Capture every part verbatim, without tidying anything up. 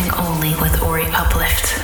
Uplifting Only with Ori Uplift.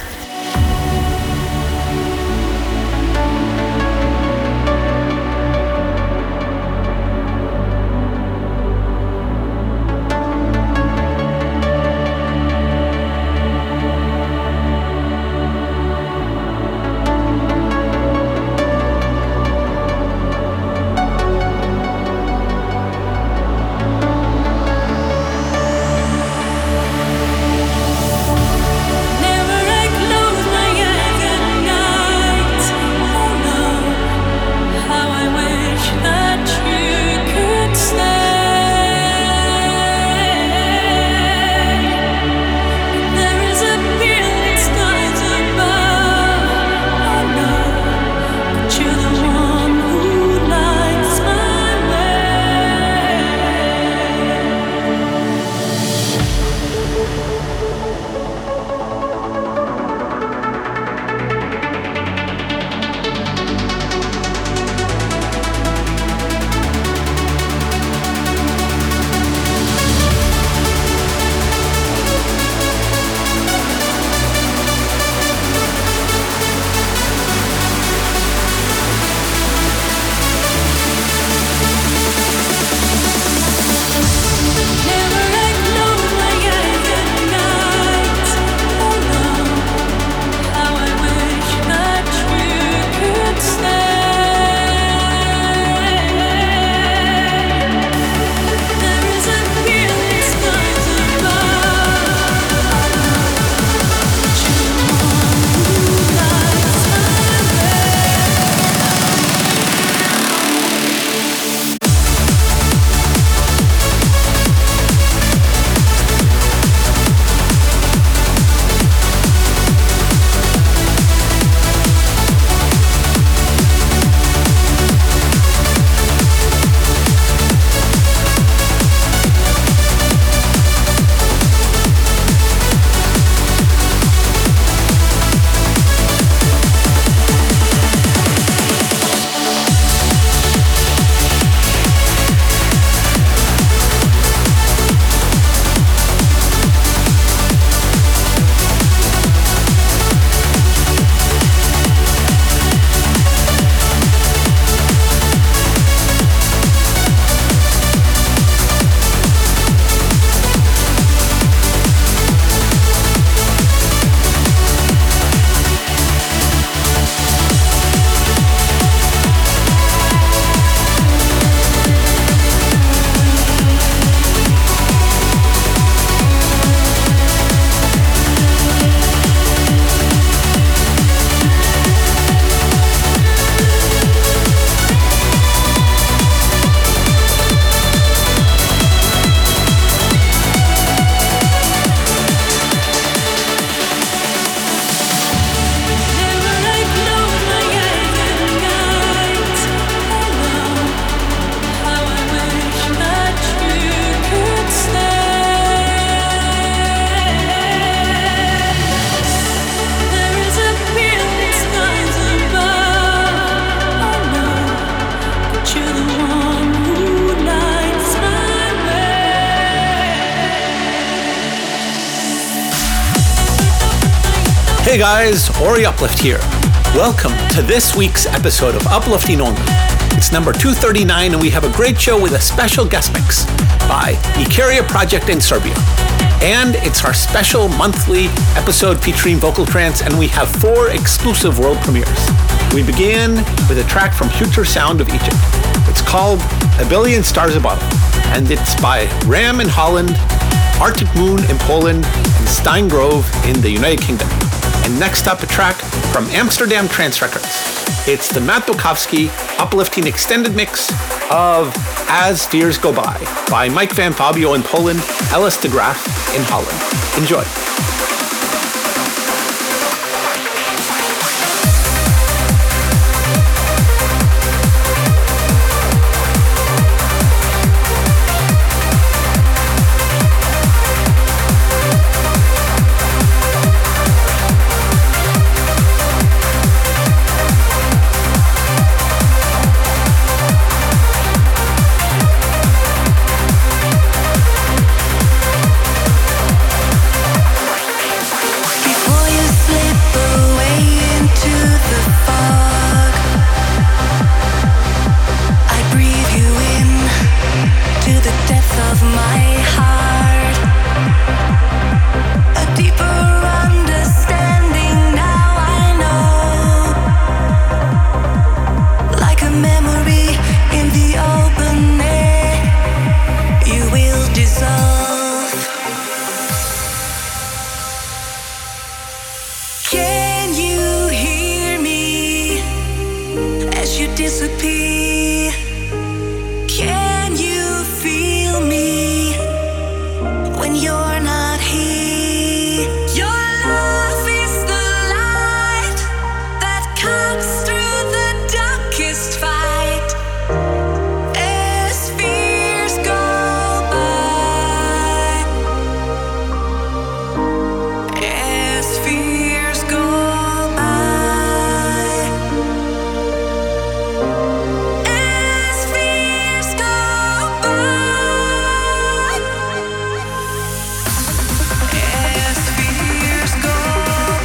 Hey guys, Ori Uplift here. Welcome to this week's episode of Uplifting Only. It's number two thirty-nine and we have a great show with a special guest mix by Icaria Project in Serbia. And it's our special monthly episode featuring vocal trance, and we have four exclusive world premieres. We begin with a track from Future Sound of Egypt. It's called A Billion Stars Above, and it's by Ram in Holland, Arctic Moon in Poland, and Stein Grove in the United Kingdom. And next up, a track from Amsterdam Trance Records. It's the Matt Bukowski Uplifting Extended Mix of As Years Go By by Mike Van Fabio in Poland, Ellis de Graaf in Holland. Enjoy. disappear. Can you feel me when you're not here? Your love is the light that cuts through the darkest fight. As fears go by, as fears go by, as fears go by, as fears go by. Can you hear me as you disappear? Can you feel me when you're not here? Your love is the light that cuts through the darkest fight. As fears go by,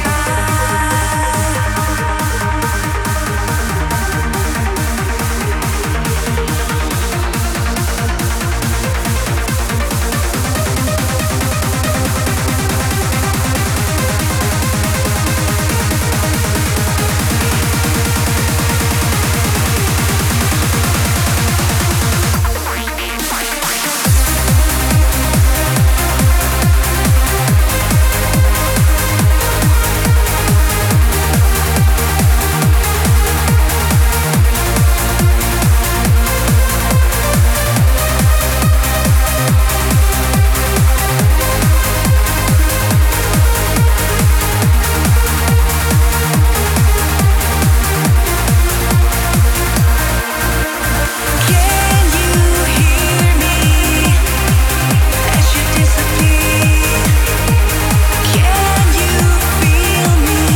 as fears go by, as fears go by, as fears go by, as fears go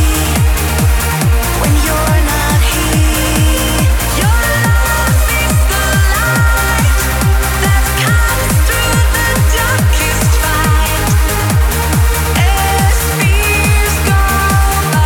by.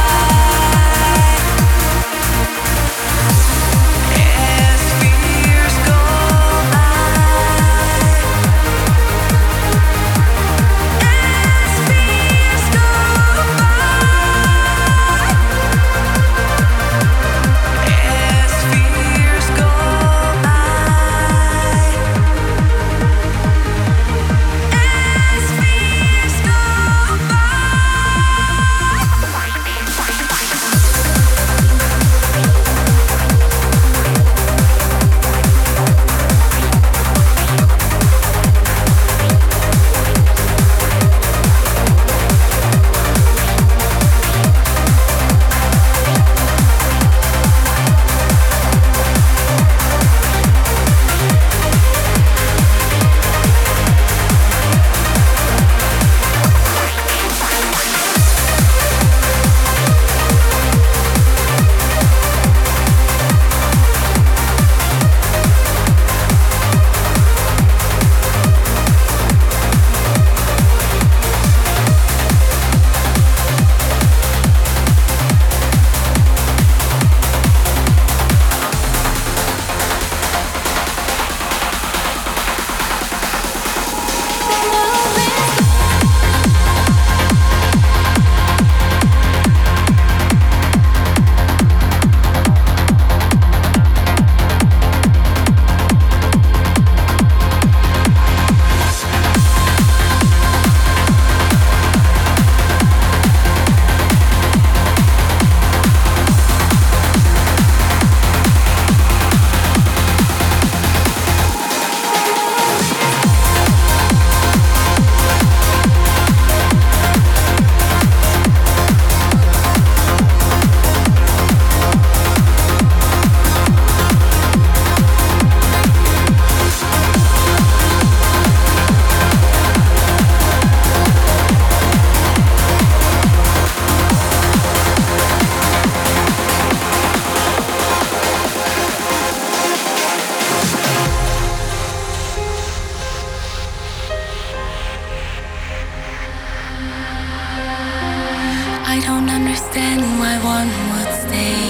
I don't understand why one would stay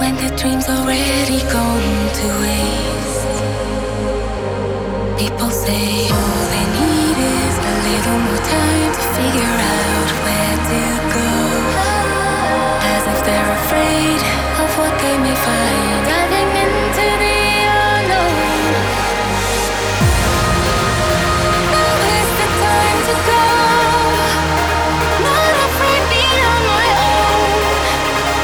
when the dream's already gone to waste. People say all they need is a little more time to figure out where to go, as if they're afraid of what they may find diving into the unknown. Now is the time to go. Not afraid, be on my own.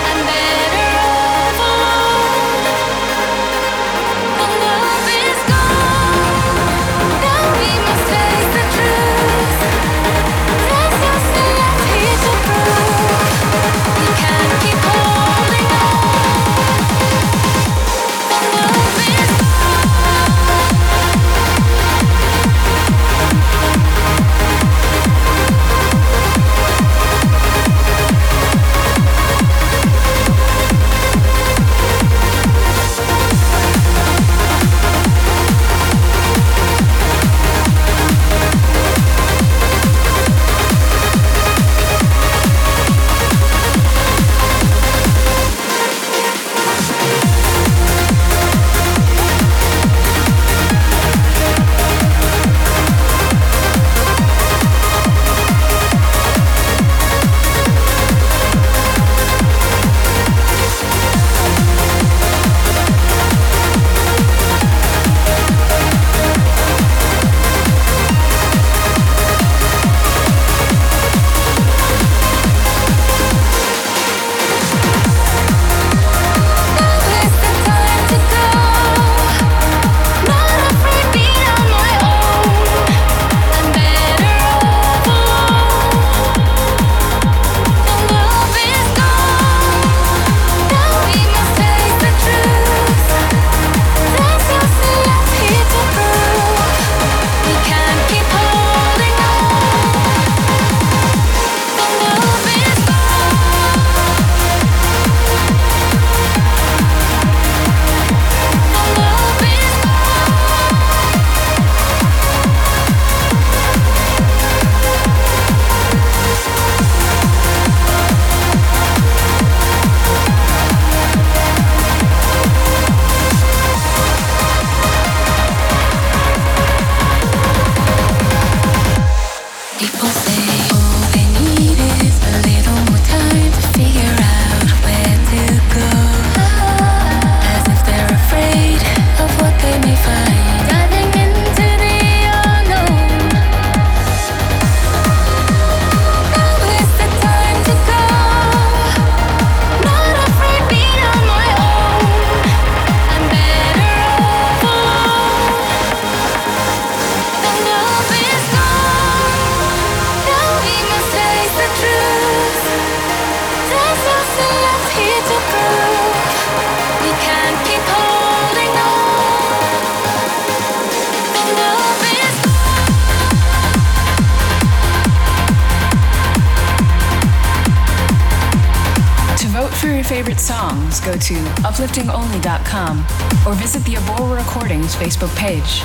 Songs, go to uplifting only dot com or visit the Abora Recordings Facebook page.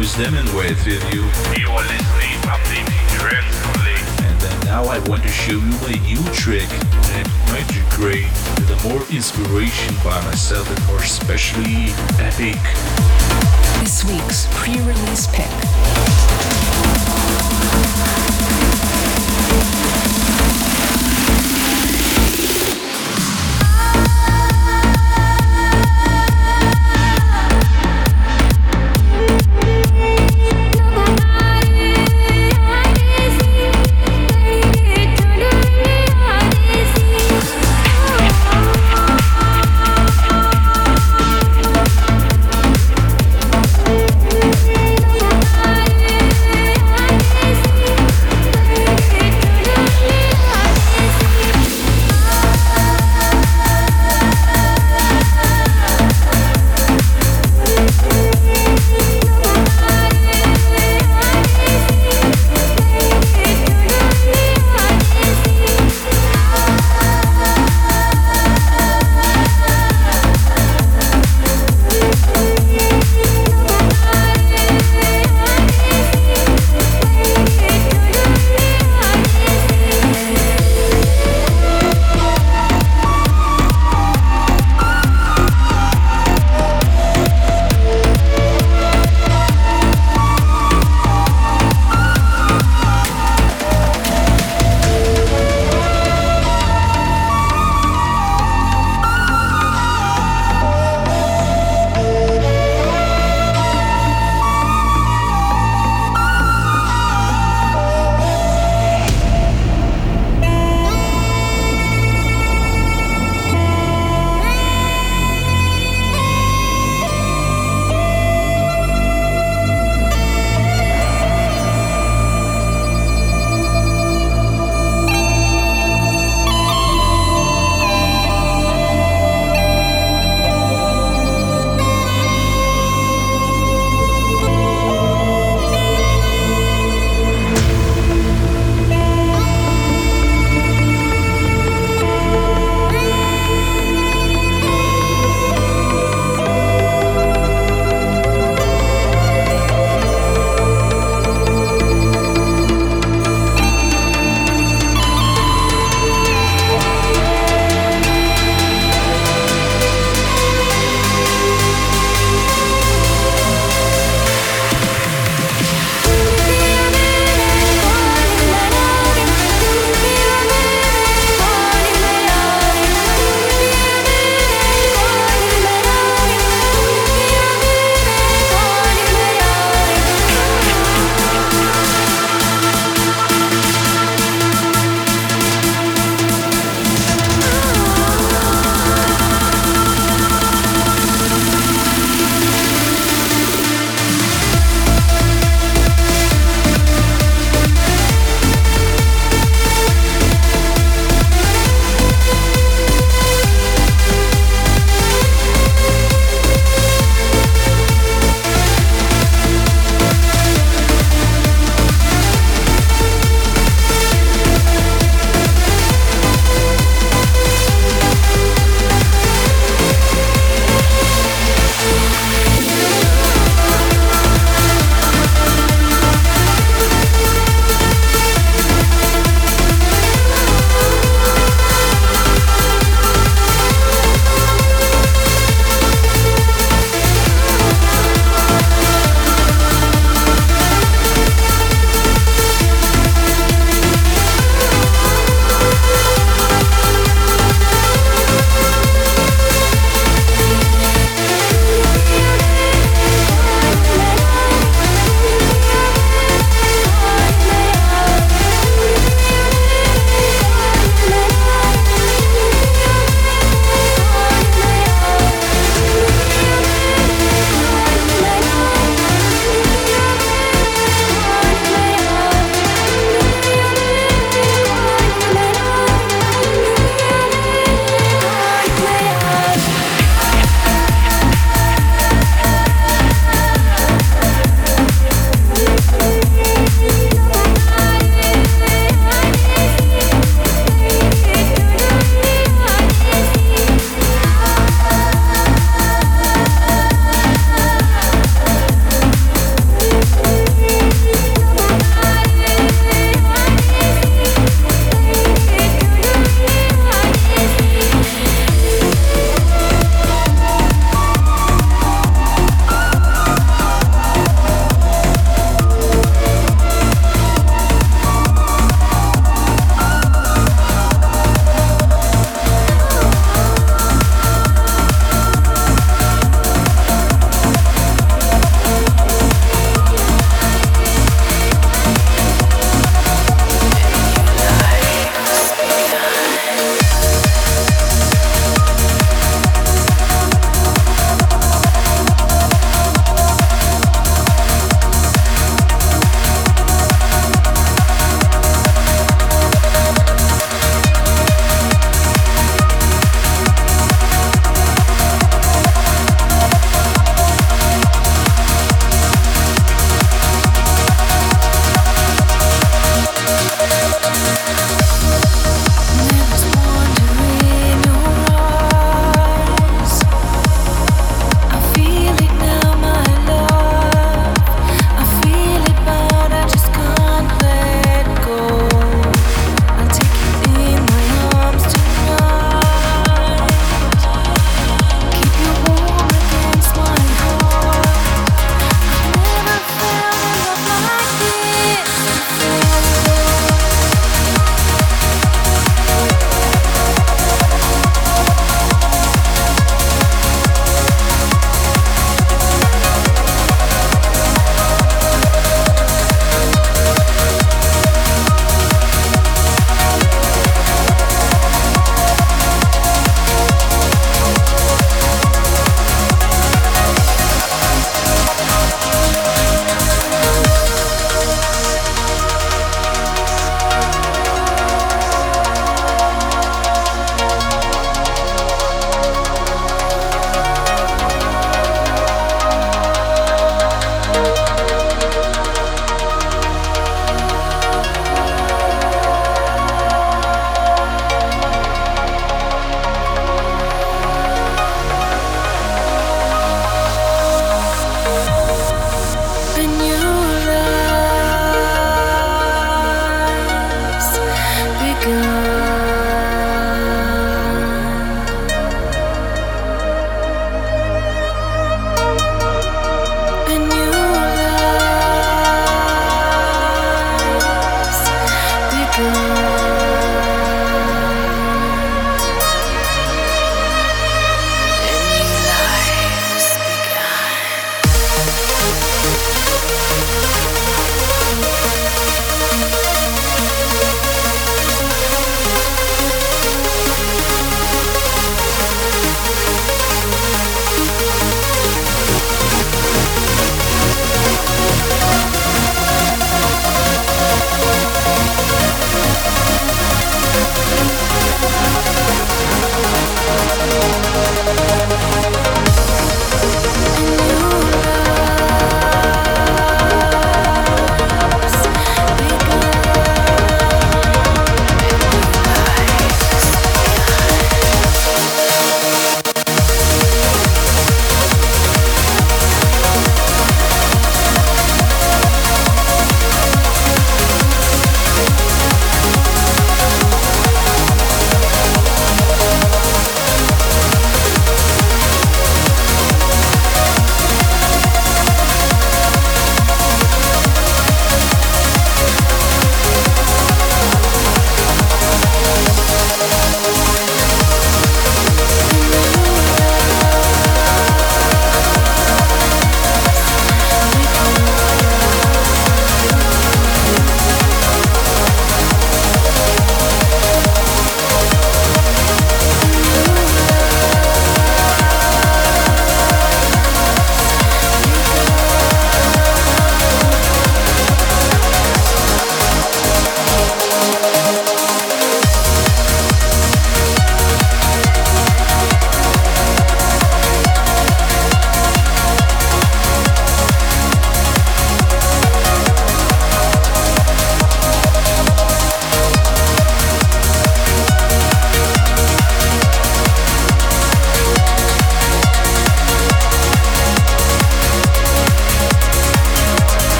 was Demon Wave with you. You are listening Uplifting Only. And then now I want to show you a new trick that might degrade with a more inspiration by myself and more especially epic. This week's pre-release pick.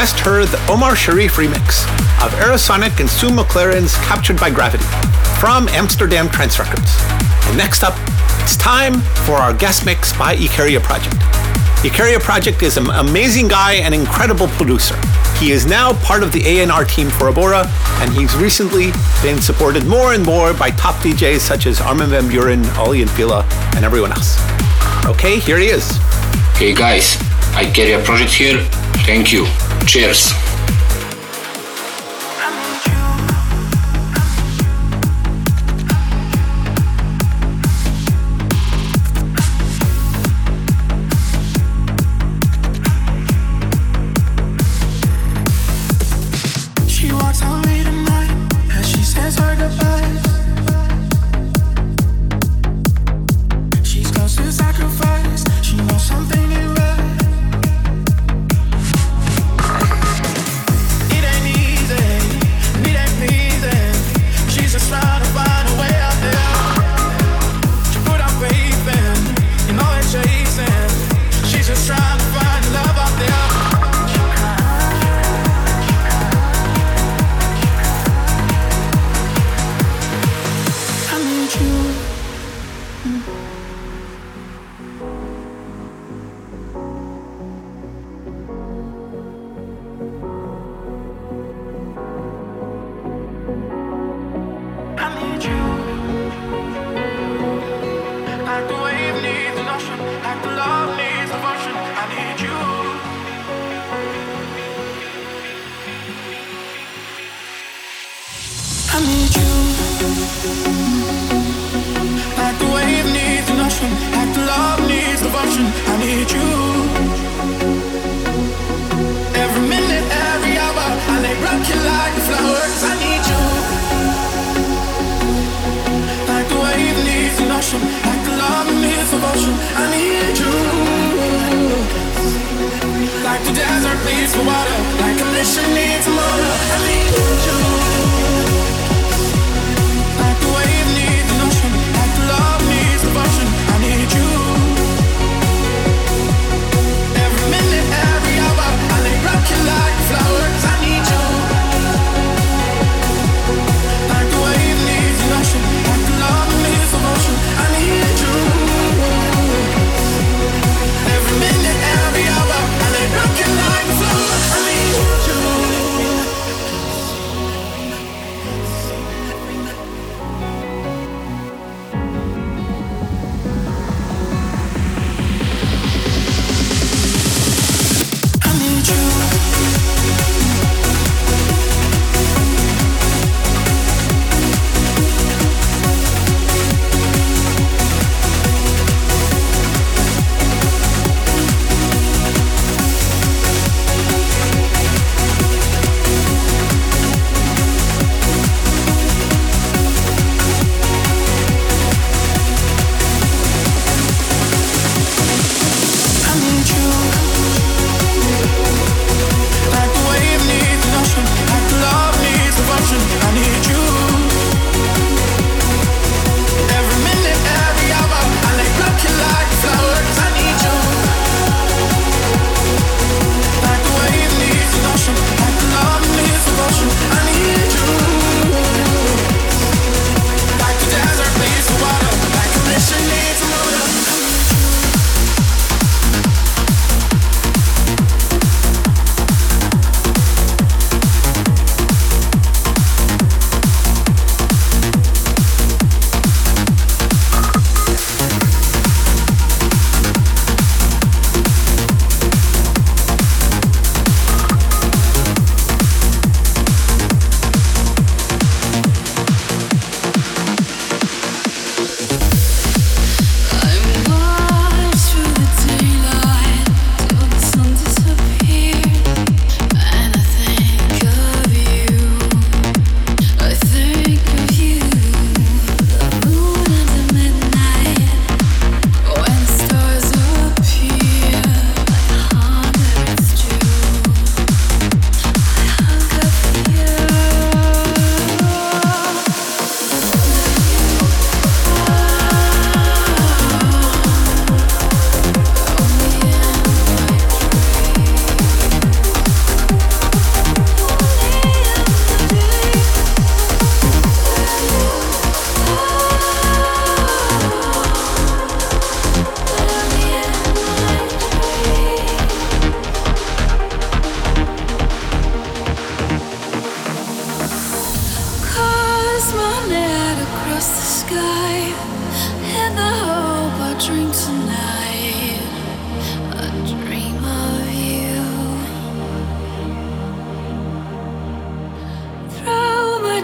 Just heard the Omar Sharif remix of Aerosonic and Sue McLaren's Captured by Gravity from Amsterdam Trance Records. And next up, it's time for our guest mix by Icaria Project. Icaria Project is an amazing guy and incredible producer. He is now part of the A and R team for Abora, and he's recently been supported more and more by top D Js such as Armin van Buuren, Oli and Pila, and everyone else. Okay, here he is. Hey guys, Icaria Project here. Thank you. Cheers.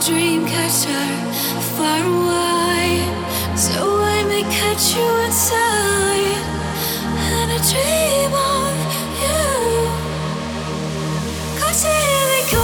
dream catcher, far away, so I may catch you inside, and I dream of you. Cause here we go.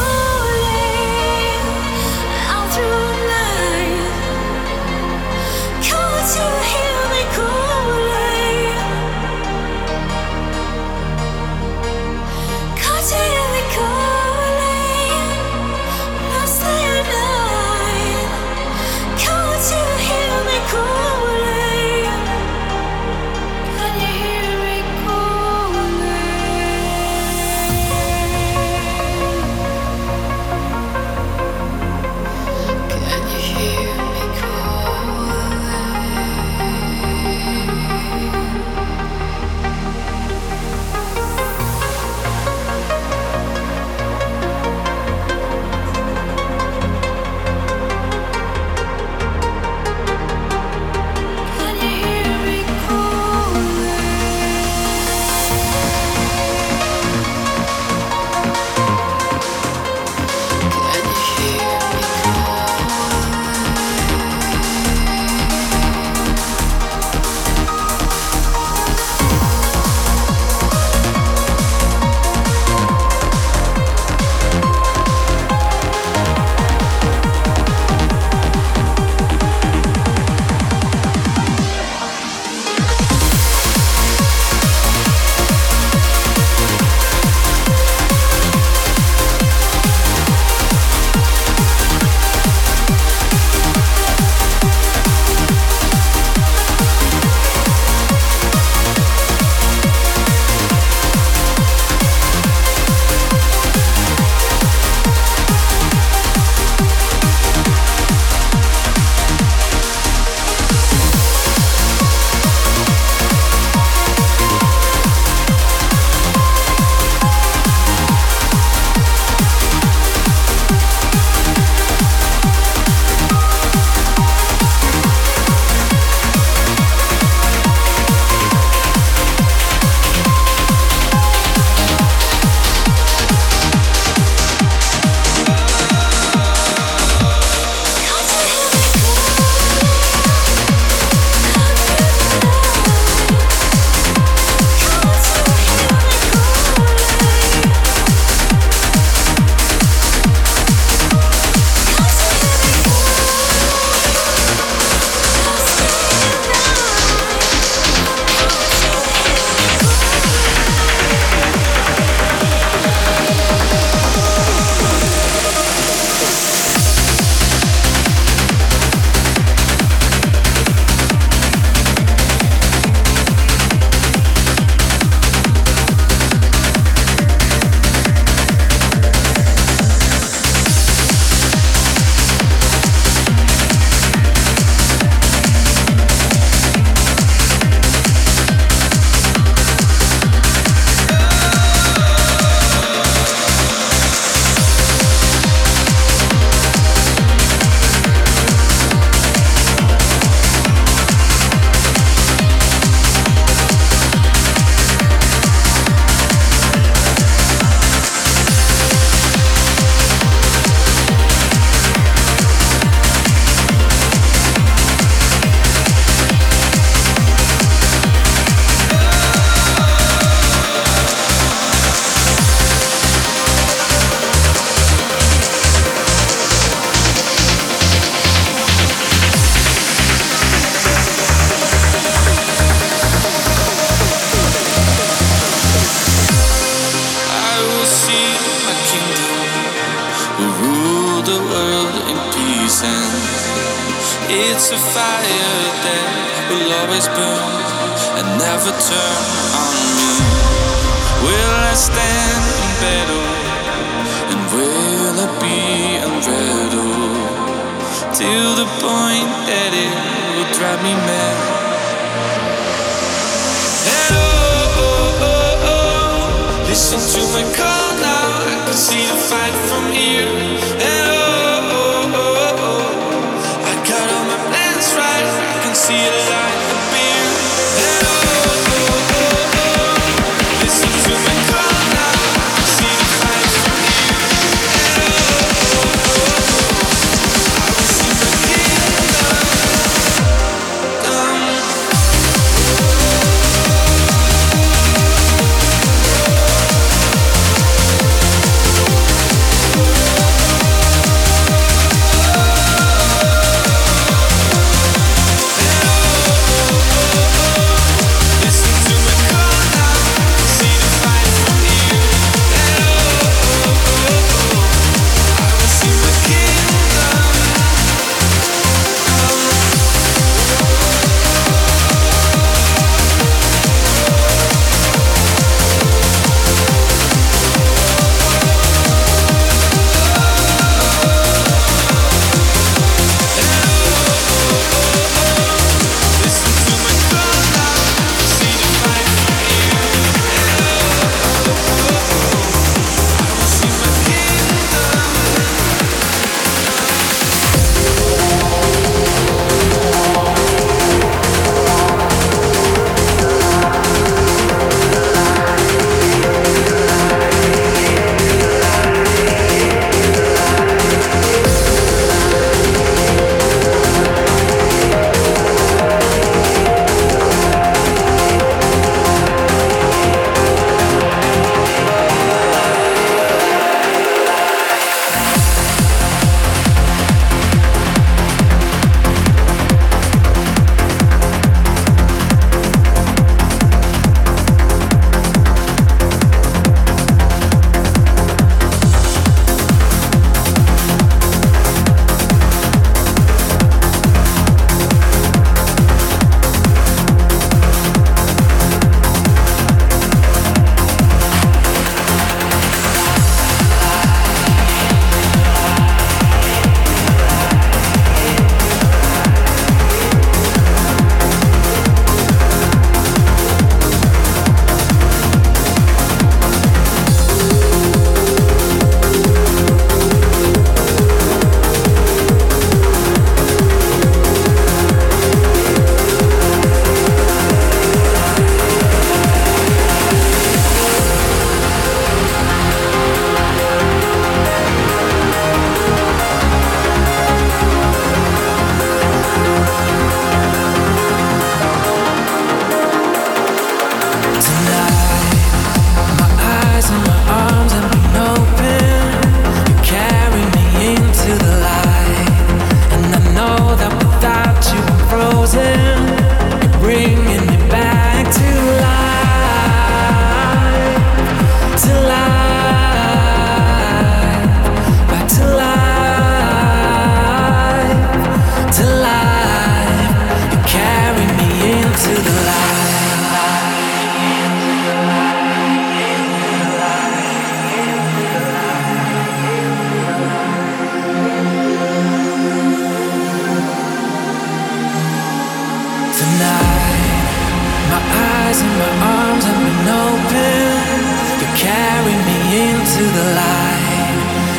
to the light.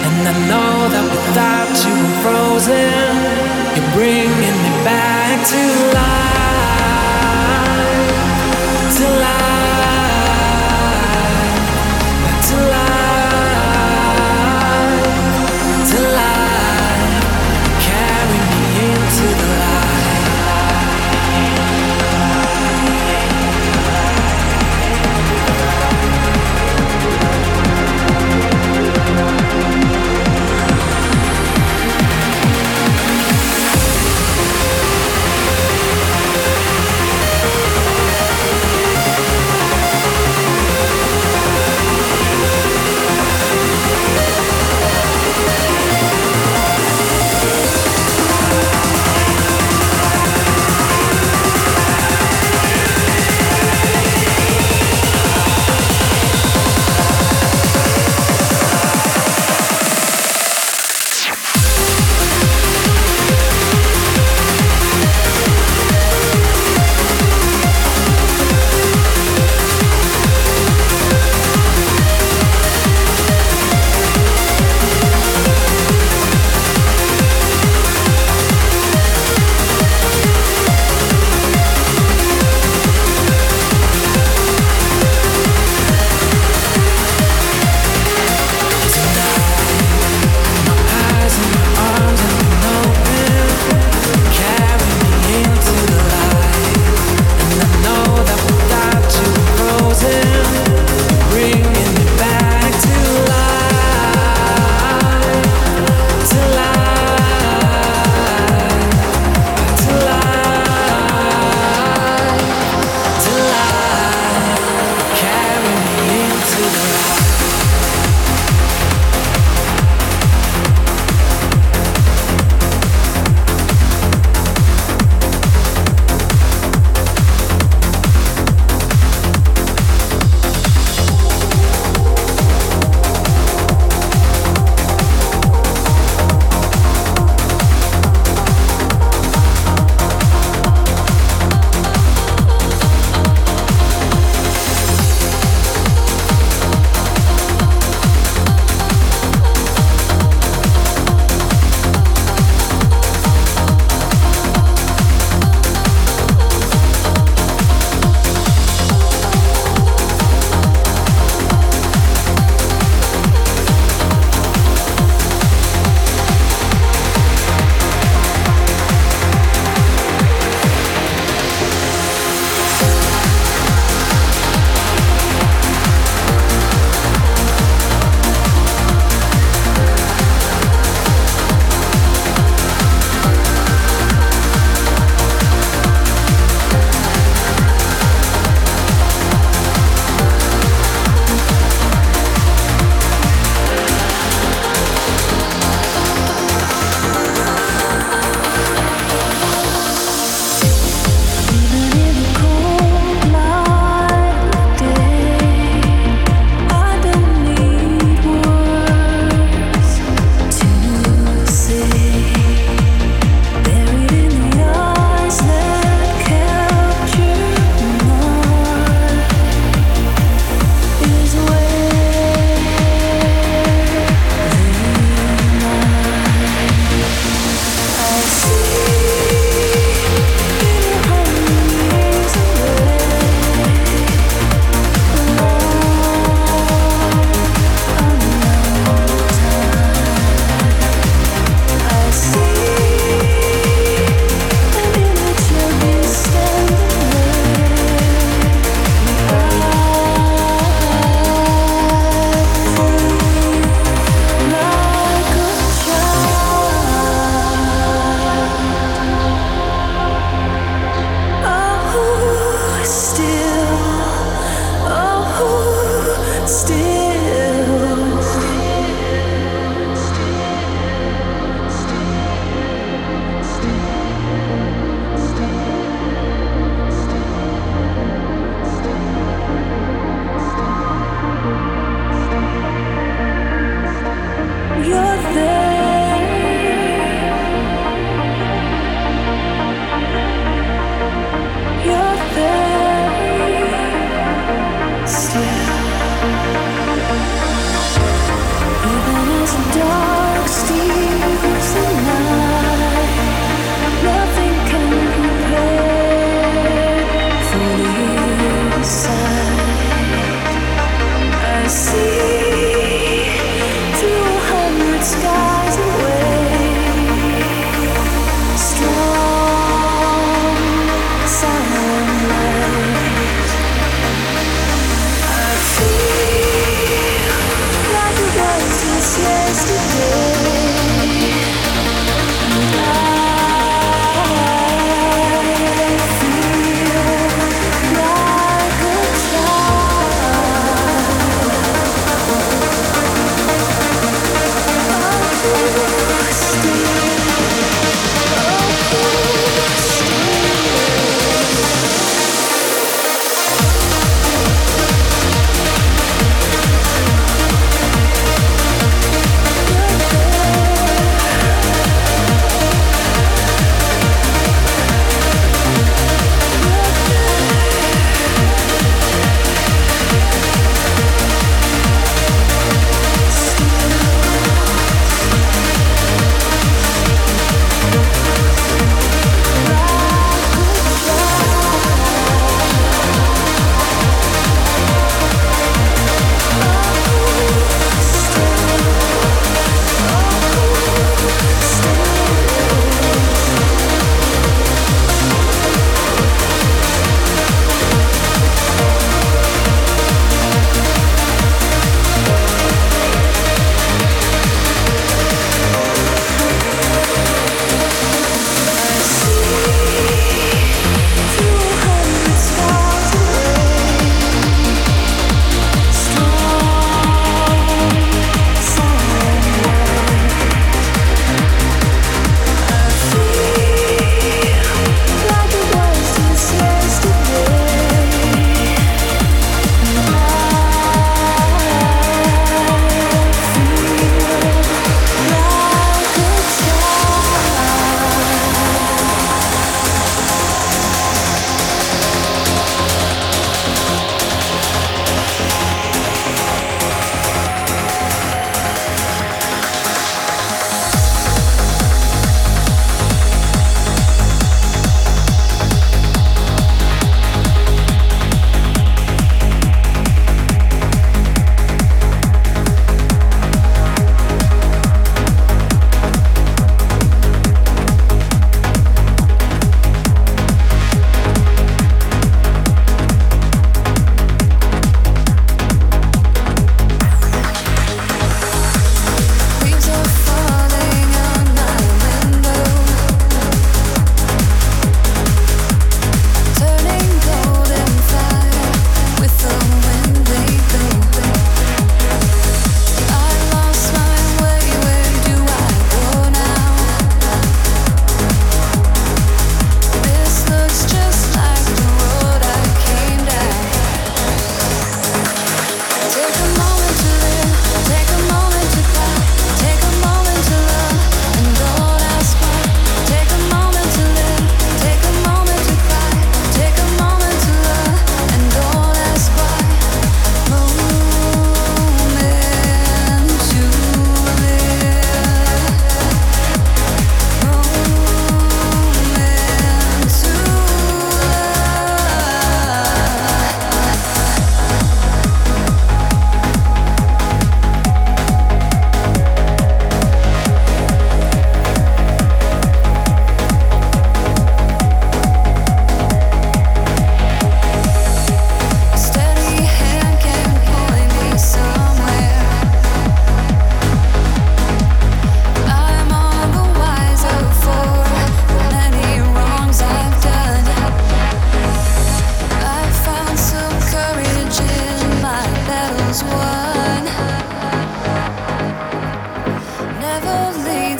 And I know that without you I'm frozen. You're bringing me back to life. To life. Back to life. To life. Carry me into the light.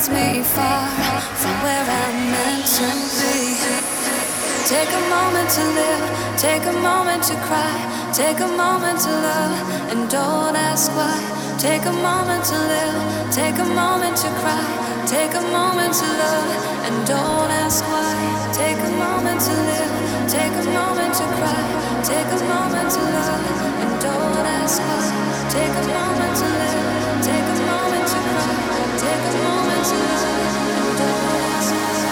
takes me far from where I'm meant to be. Take a moment to live, take a moment to cry, take a moment to love, and don't ask why. Take a moment to live, take a moment to cry, take a moment to love, and don't ask why. Take a moment to live, take a moment to cry, take a moment to love, and don't ask why. Take a moment to live, take a moment to cry, take a moment to love, and don't ask why.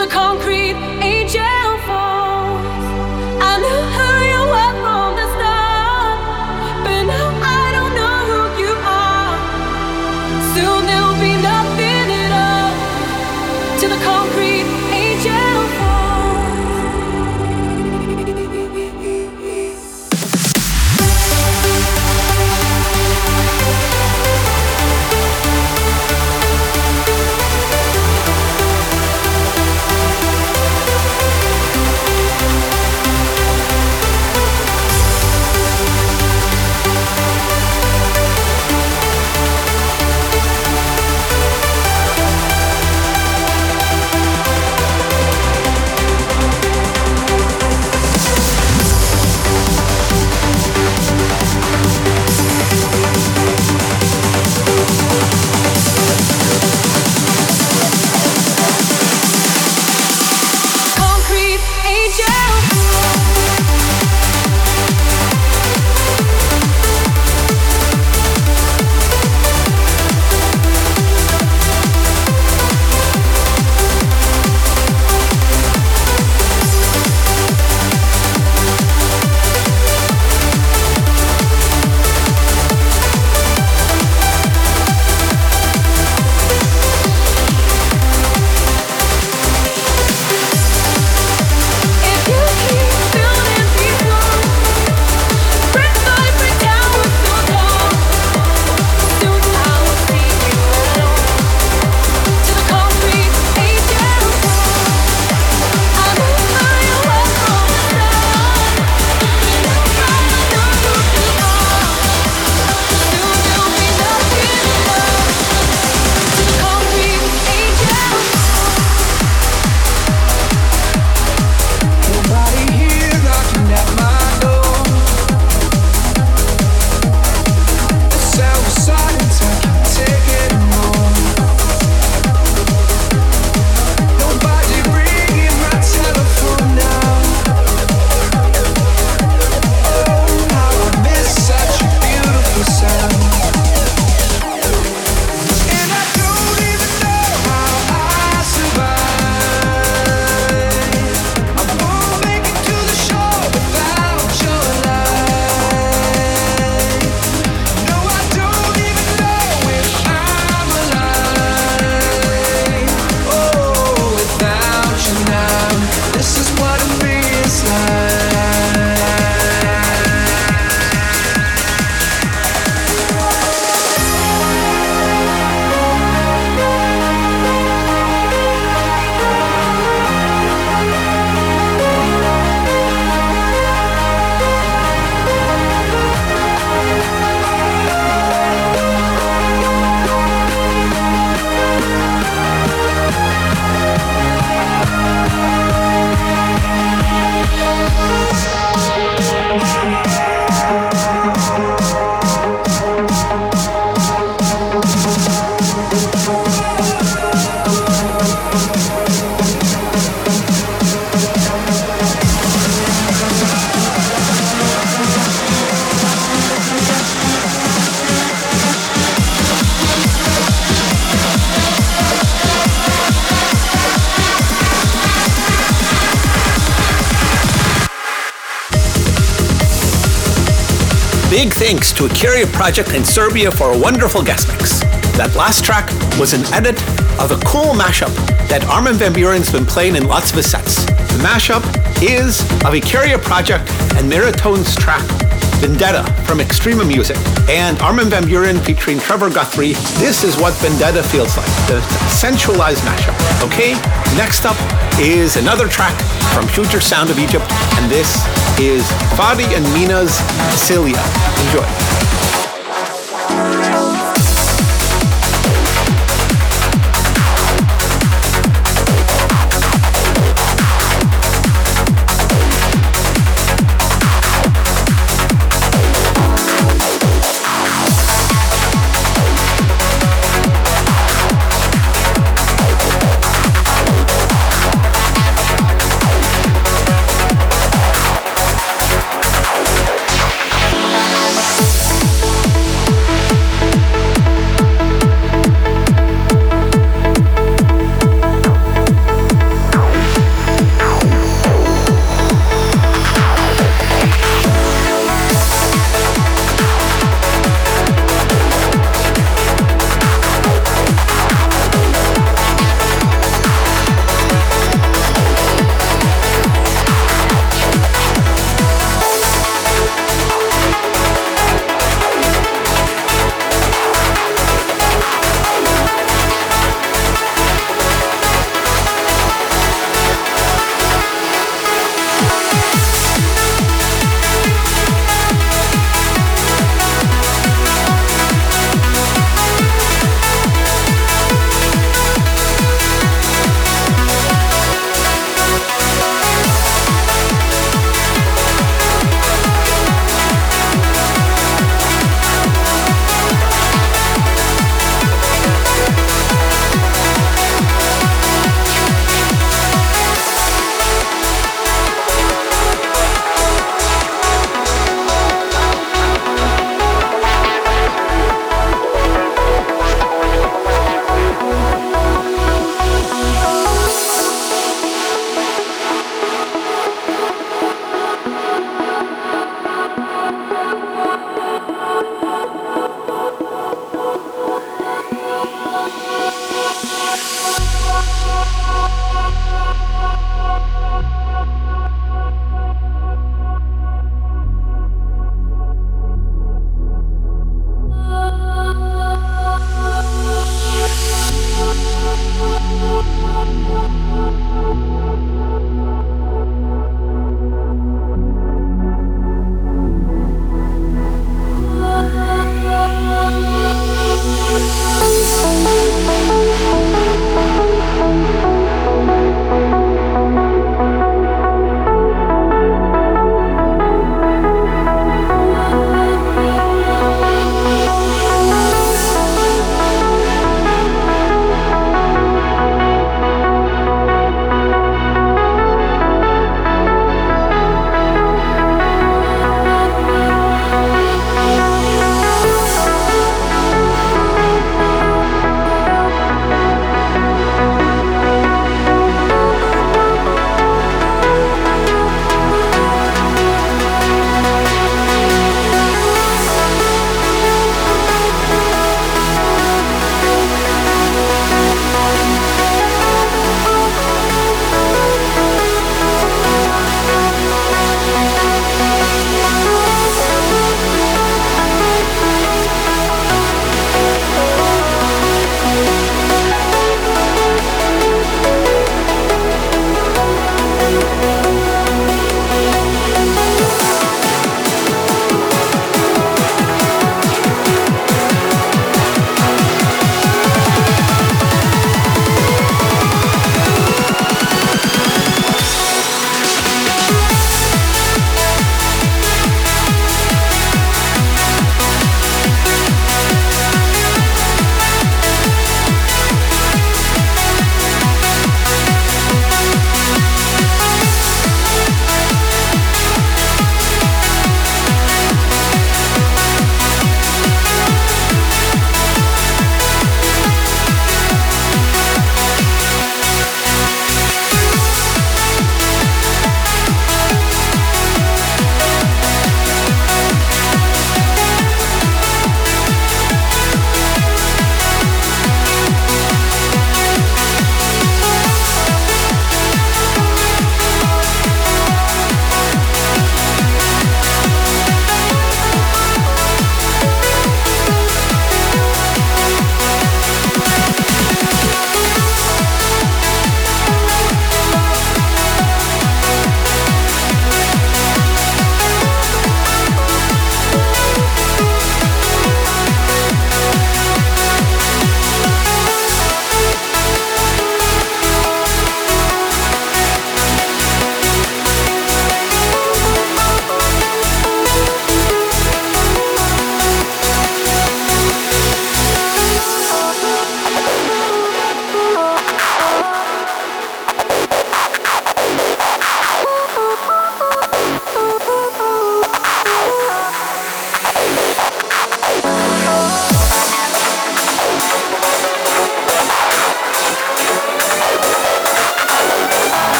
the concrete, angel falls. I knew who you were from the start, but now I don't know who you are. Soon there'll be nothing at all. To the concrete, angel Big thanks to Icaria Project in Serbia for a wonderful guest mix. That last track was an edit of a cool mashup that Armin van Buuren's been playing in lots of his sets. The mashup is of Icaria Project and Meratone's track Vendetta from Extrema Music and Armin van Buuren featuring Trevor Guthrie. This is what Vendetta feels like, the sensualized mashup. Okay, next up is another track from Future Sound of Egypt, and this is Fadi and Mina's Celia. Enjoy.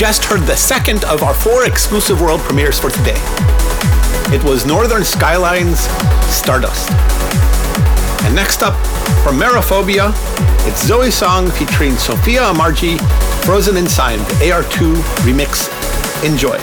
just heard the second of our four exclusive world premieres for today. It was Northern Skyline's Stardust. And next up, from Meraphobia, it's Zoe Song featuring Sofia Amarji, Frozen Inside, the A R two remix. Enjoy.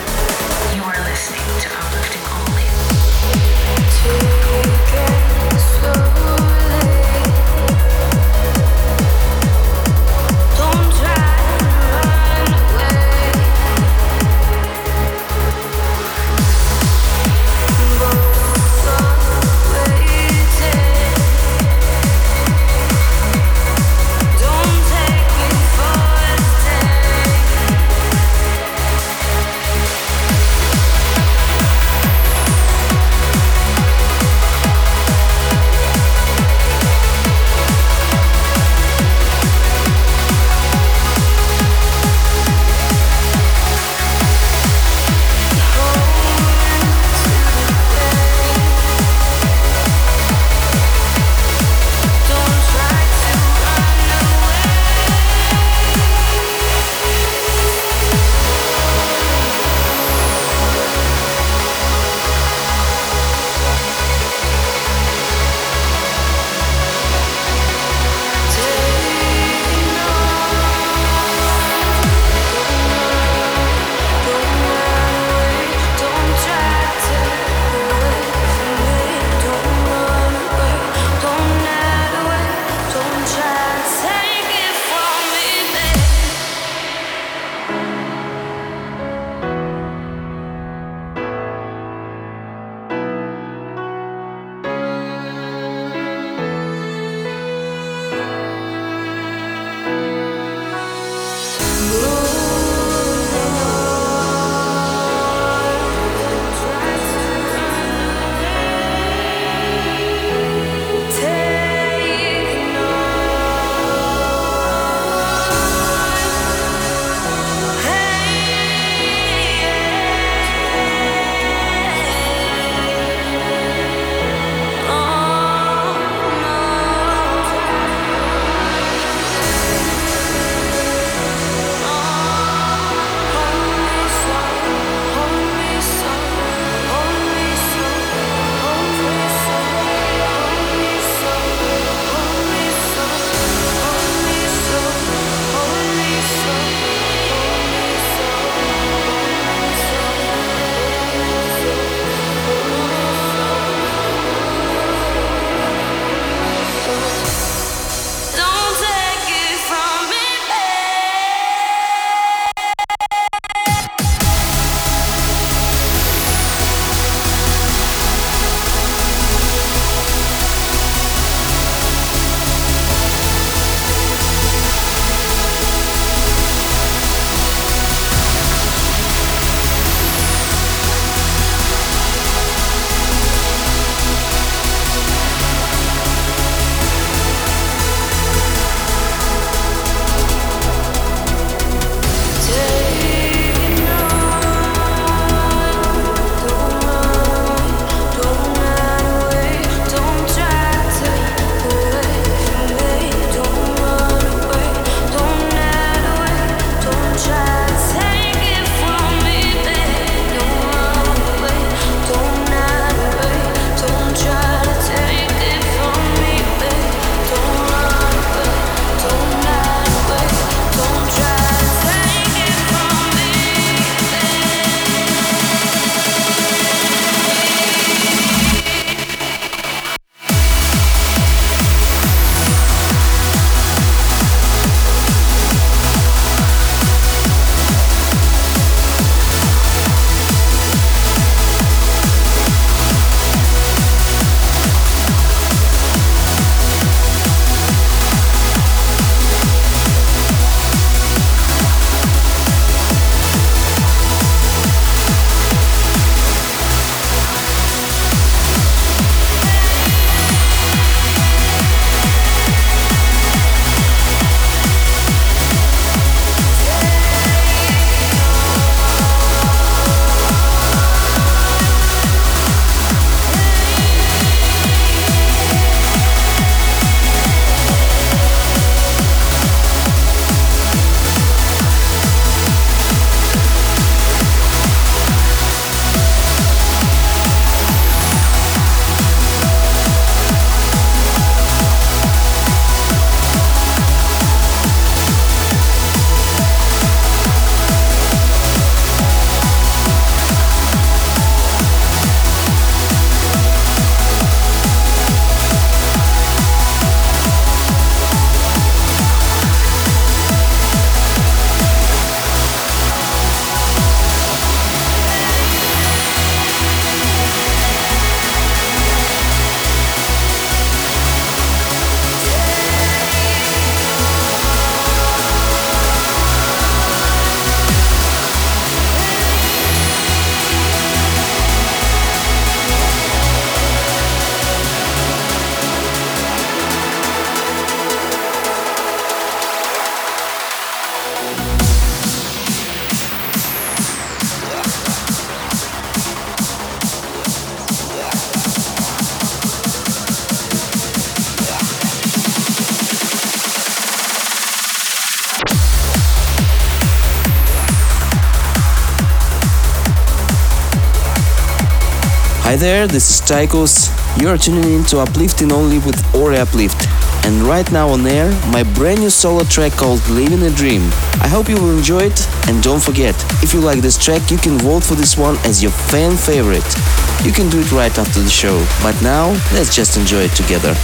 Hi there, this is Tychus. You are tuning in to Uplifting Only with Ori Uplift. And right now on air, my brand new solo track called Living a Dream. I hope you will enjoy it, and don't forget, if you like this track, you can vote for this one as your fan favorite. You can do it right after the show, but now, let's just enjoy it together.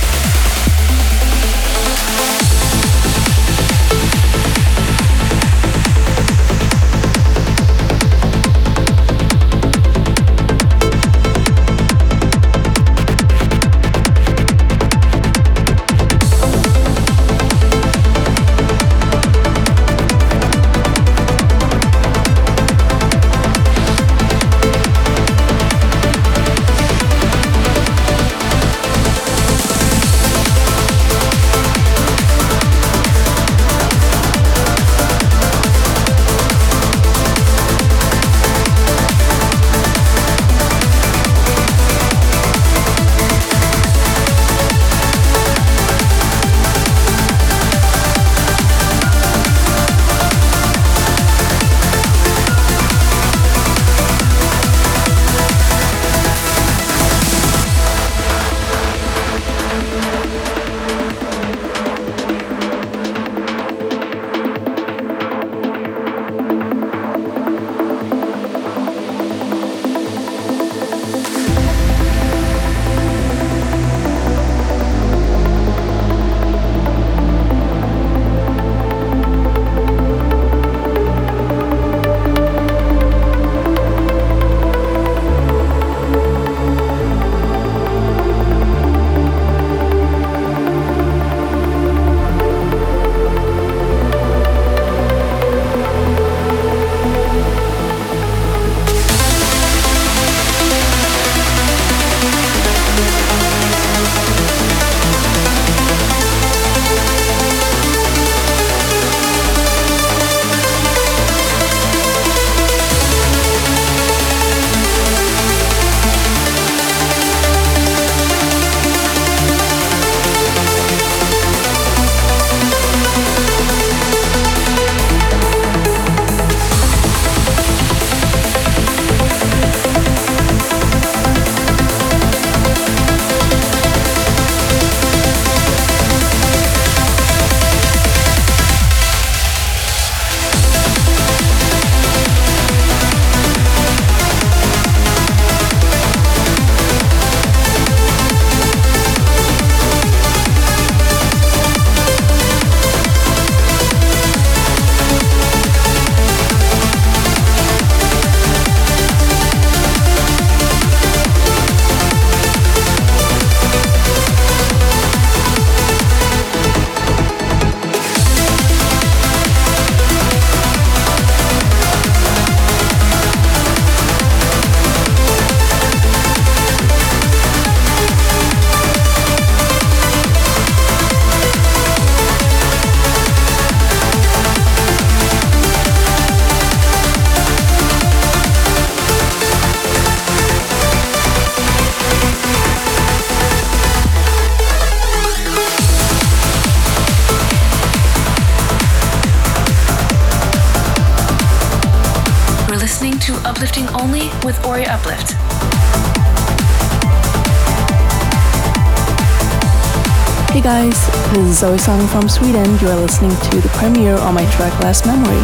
Hey guys, this is Zoe Song from Sweden. You are listening to the premiere on my track Last Memory.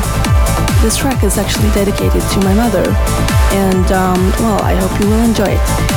This track is actually dedicated to my mother, and um, well, I hope you will enjoy it.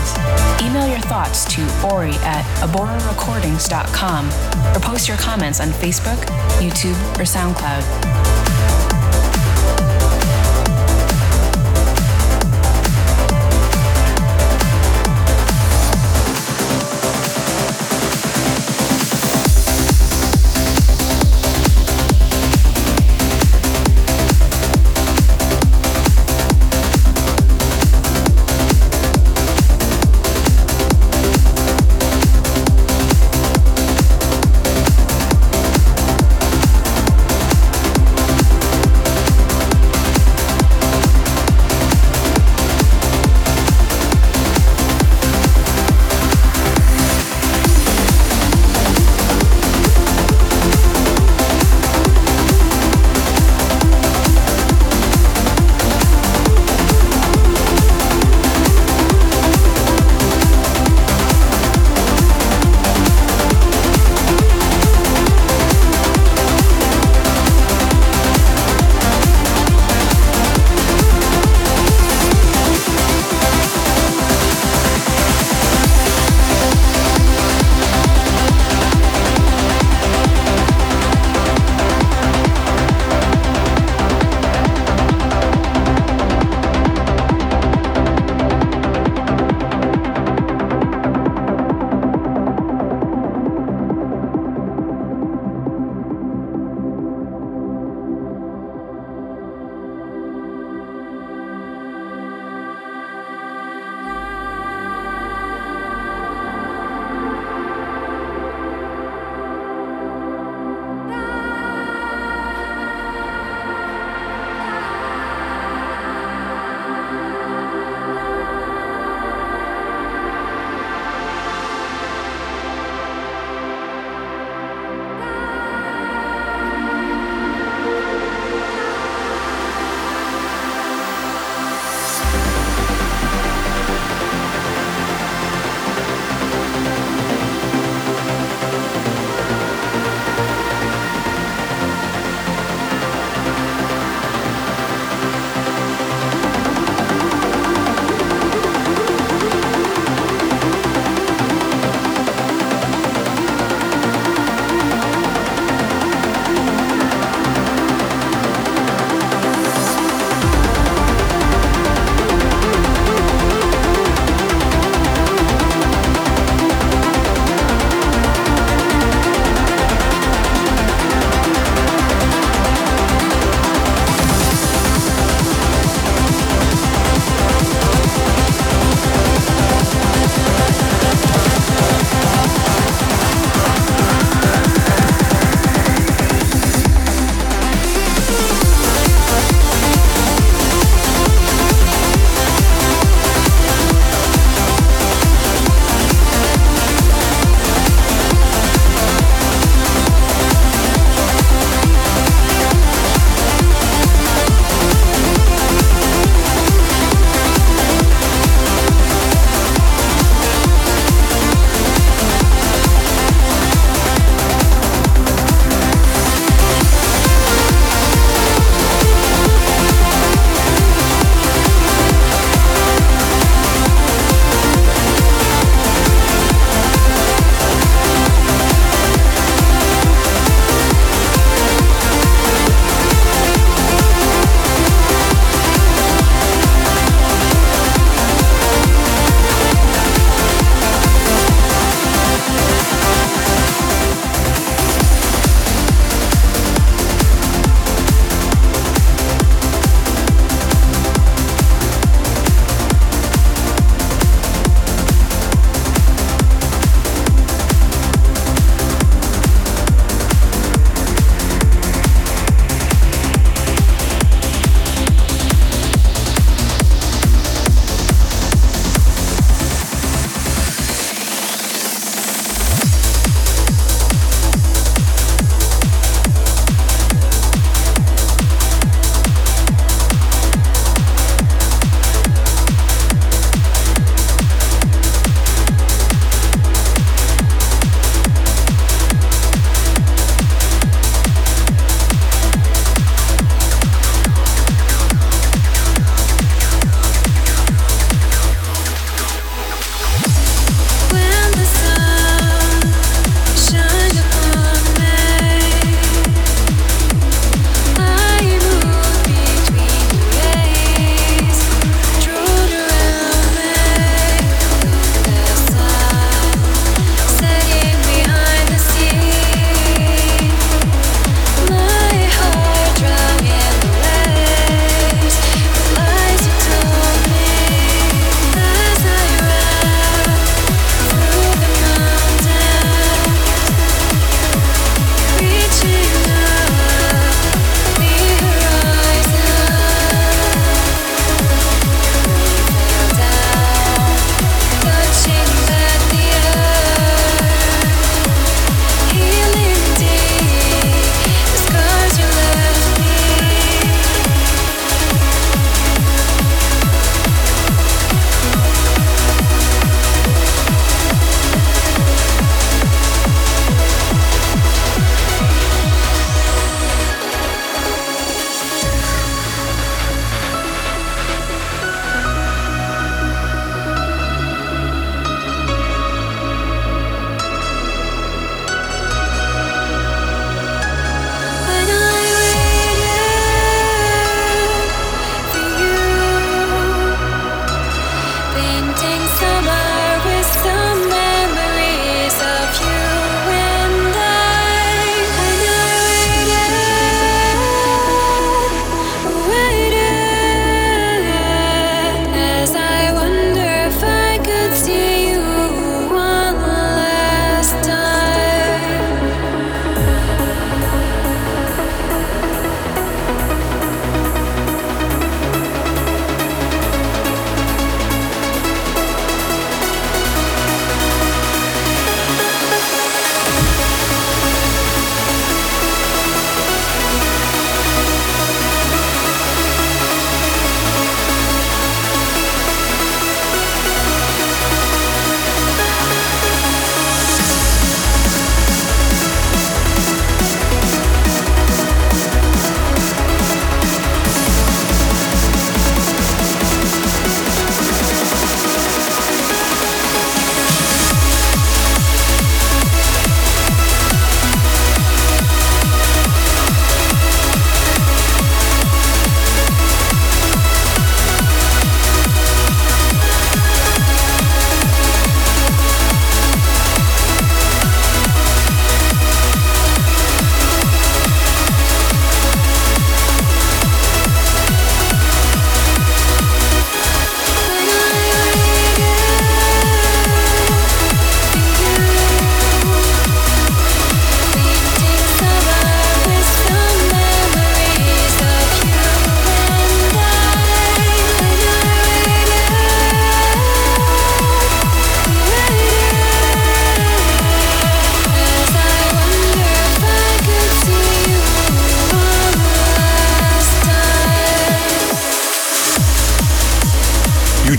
songs. Email your thoughts to Ori at abora recordings dot com or post your comments on Facebook, YouTube, or SoundCloud.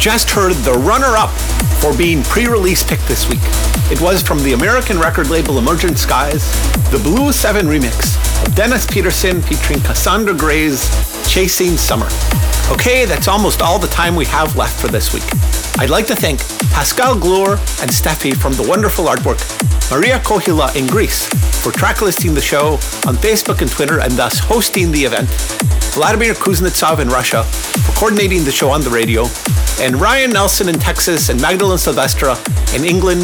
just heard the runner-up for being pre-release pick this week. It was from the American record label Emergent Skies, the Blue seven remix of Dennis Peterson featuring Cassandra Gray's Chasing Summer. Okay, that's almost all the time we have left for this week. I'd like to thank Pascal Glure and Steffi from the wonderful artwork, Maria Kohila in Greece for track listing the show on Facebook and Twitter and thus hosting the event, Vladimir Kuznetsov in Russia for coordinating the show on the radio, and Ryan Nelson in Texas and Magdalene Silvestra in England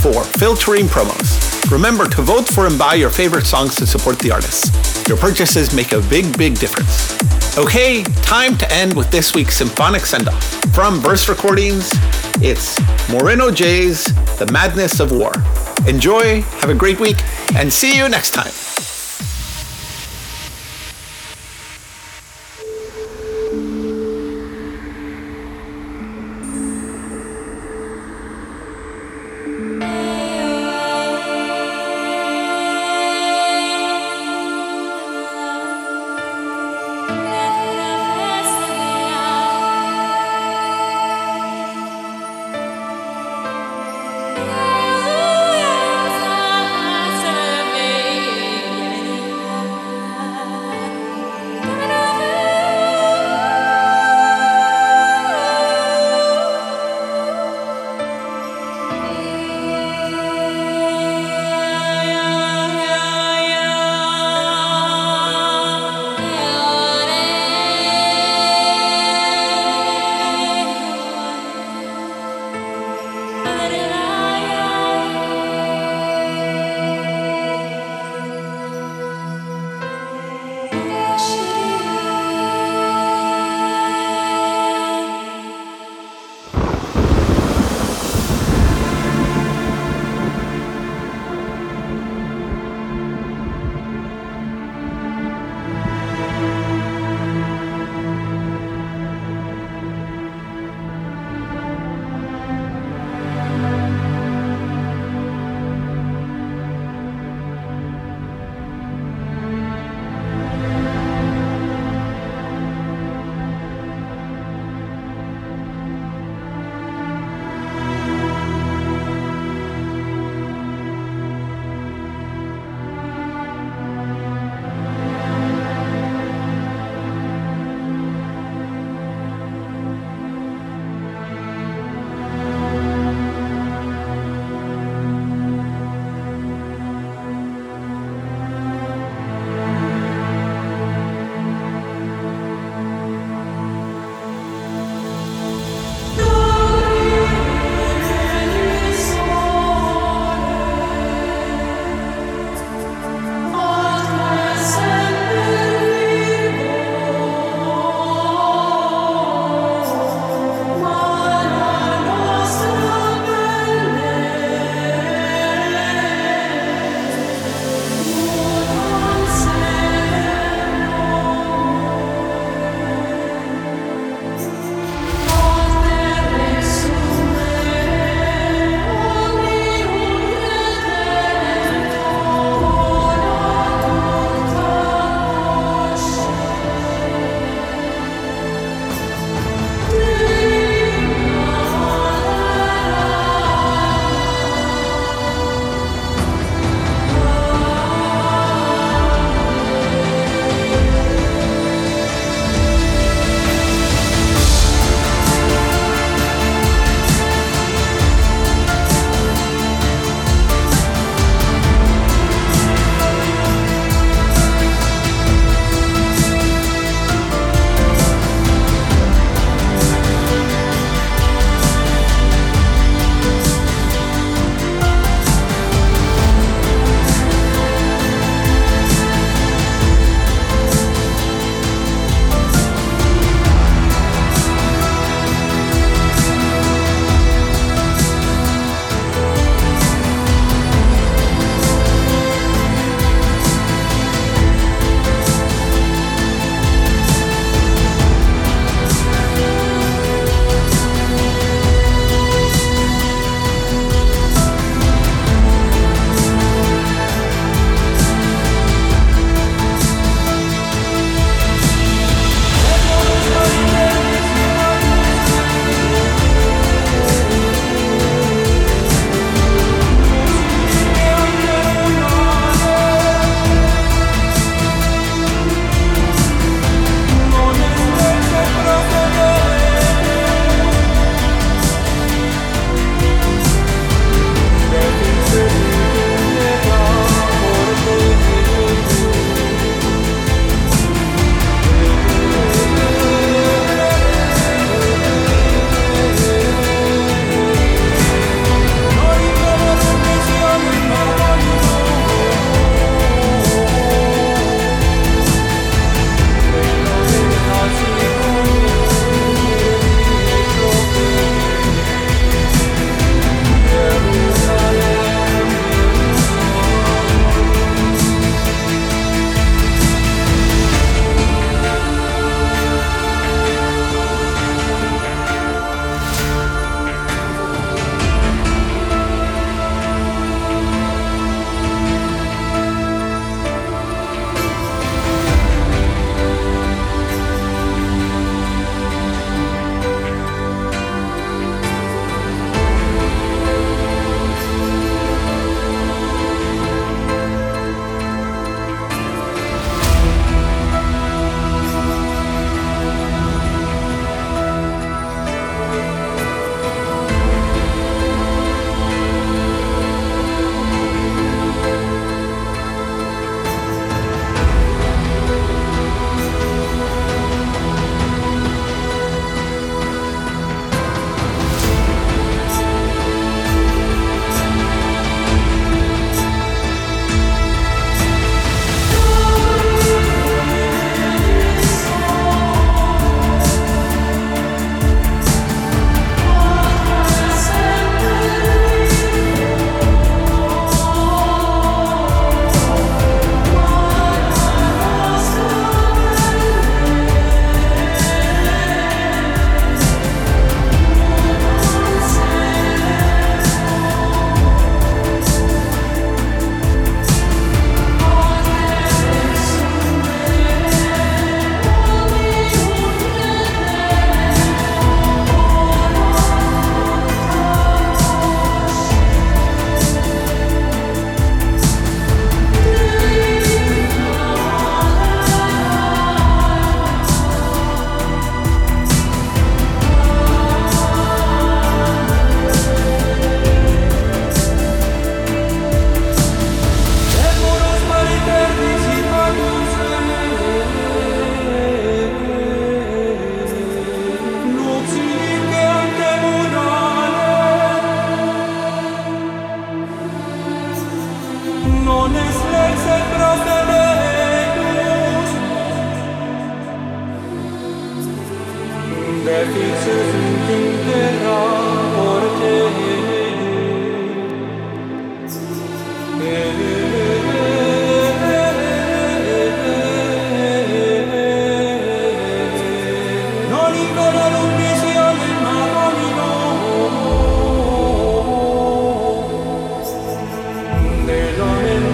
for filtering promos. Remember to vote for and buy your favorite songs to support the artists. Your purchases make a big, big difference. Okay, time to end with this week's symphonic send-off. From Verse Recordings, it's Moreno J's The Madness of War. Enjoy, have a great week, and see you next time. I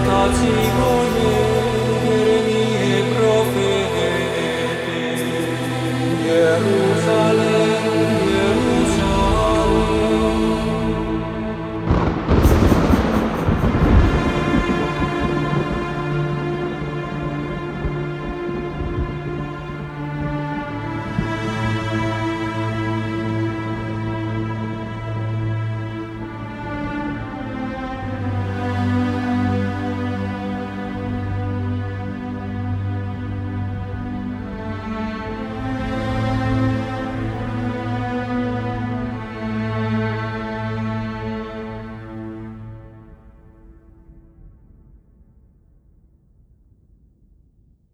Let's go.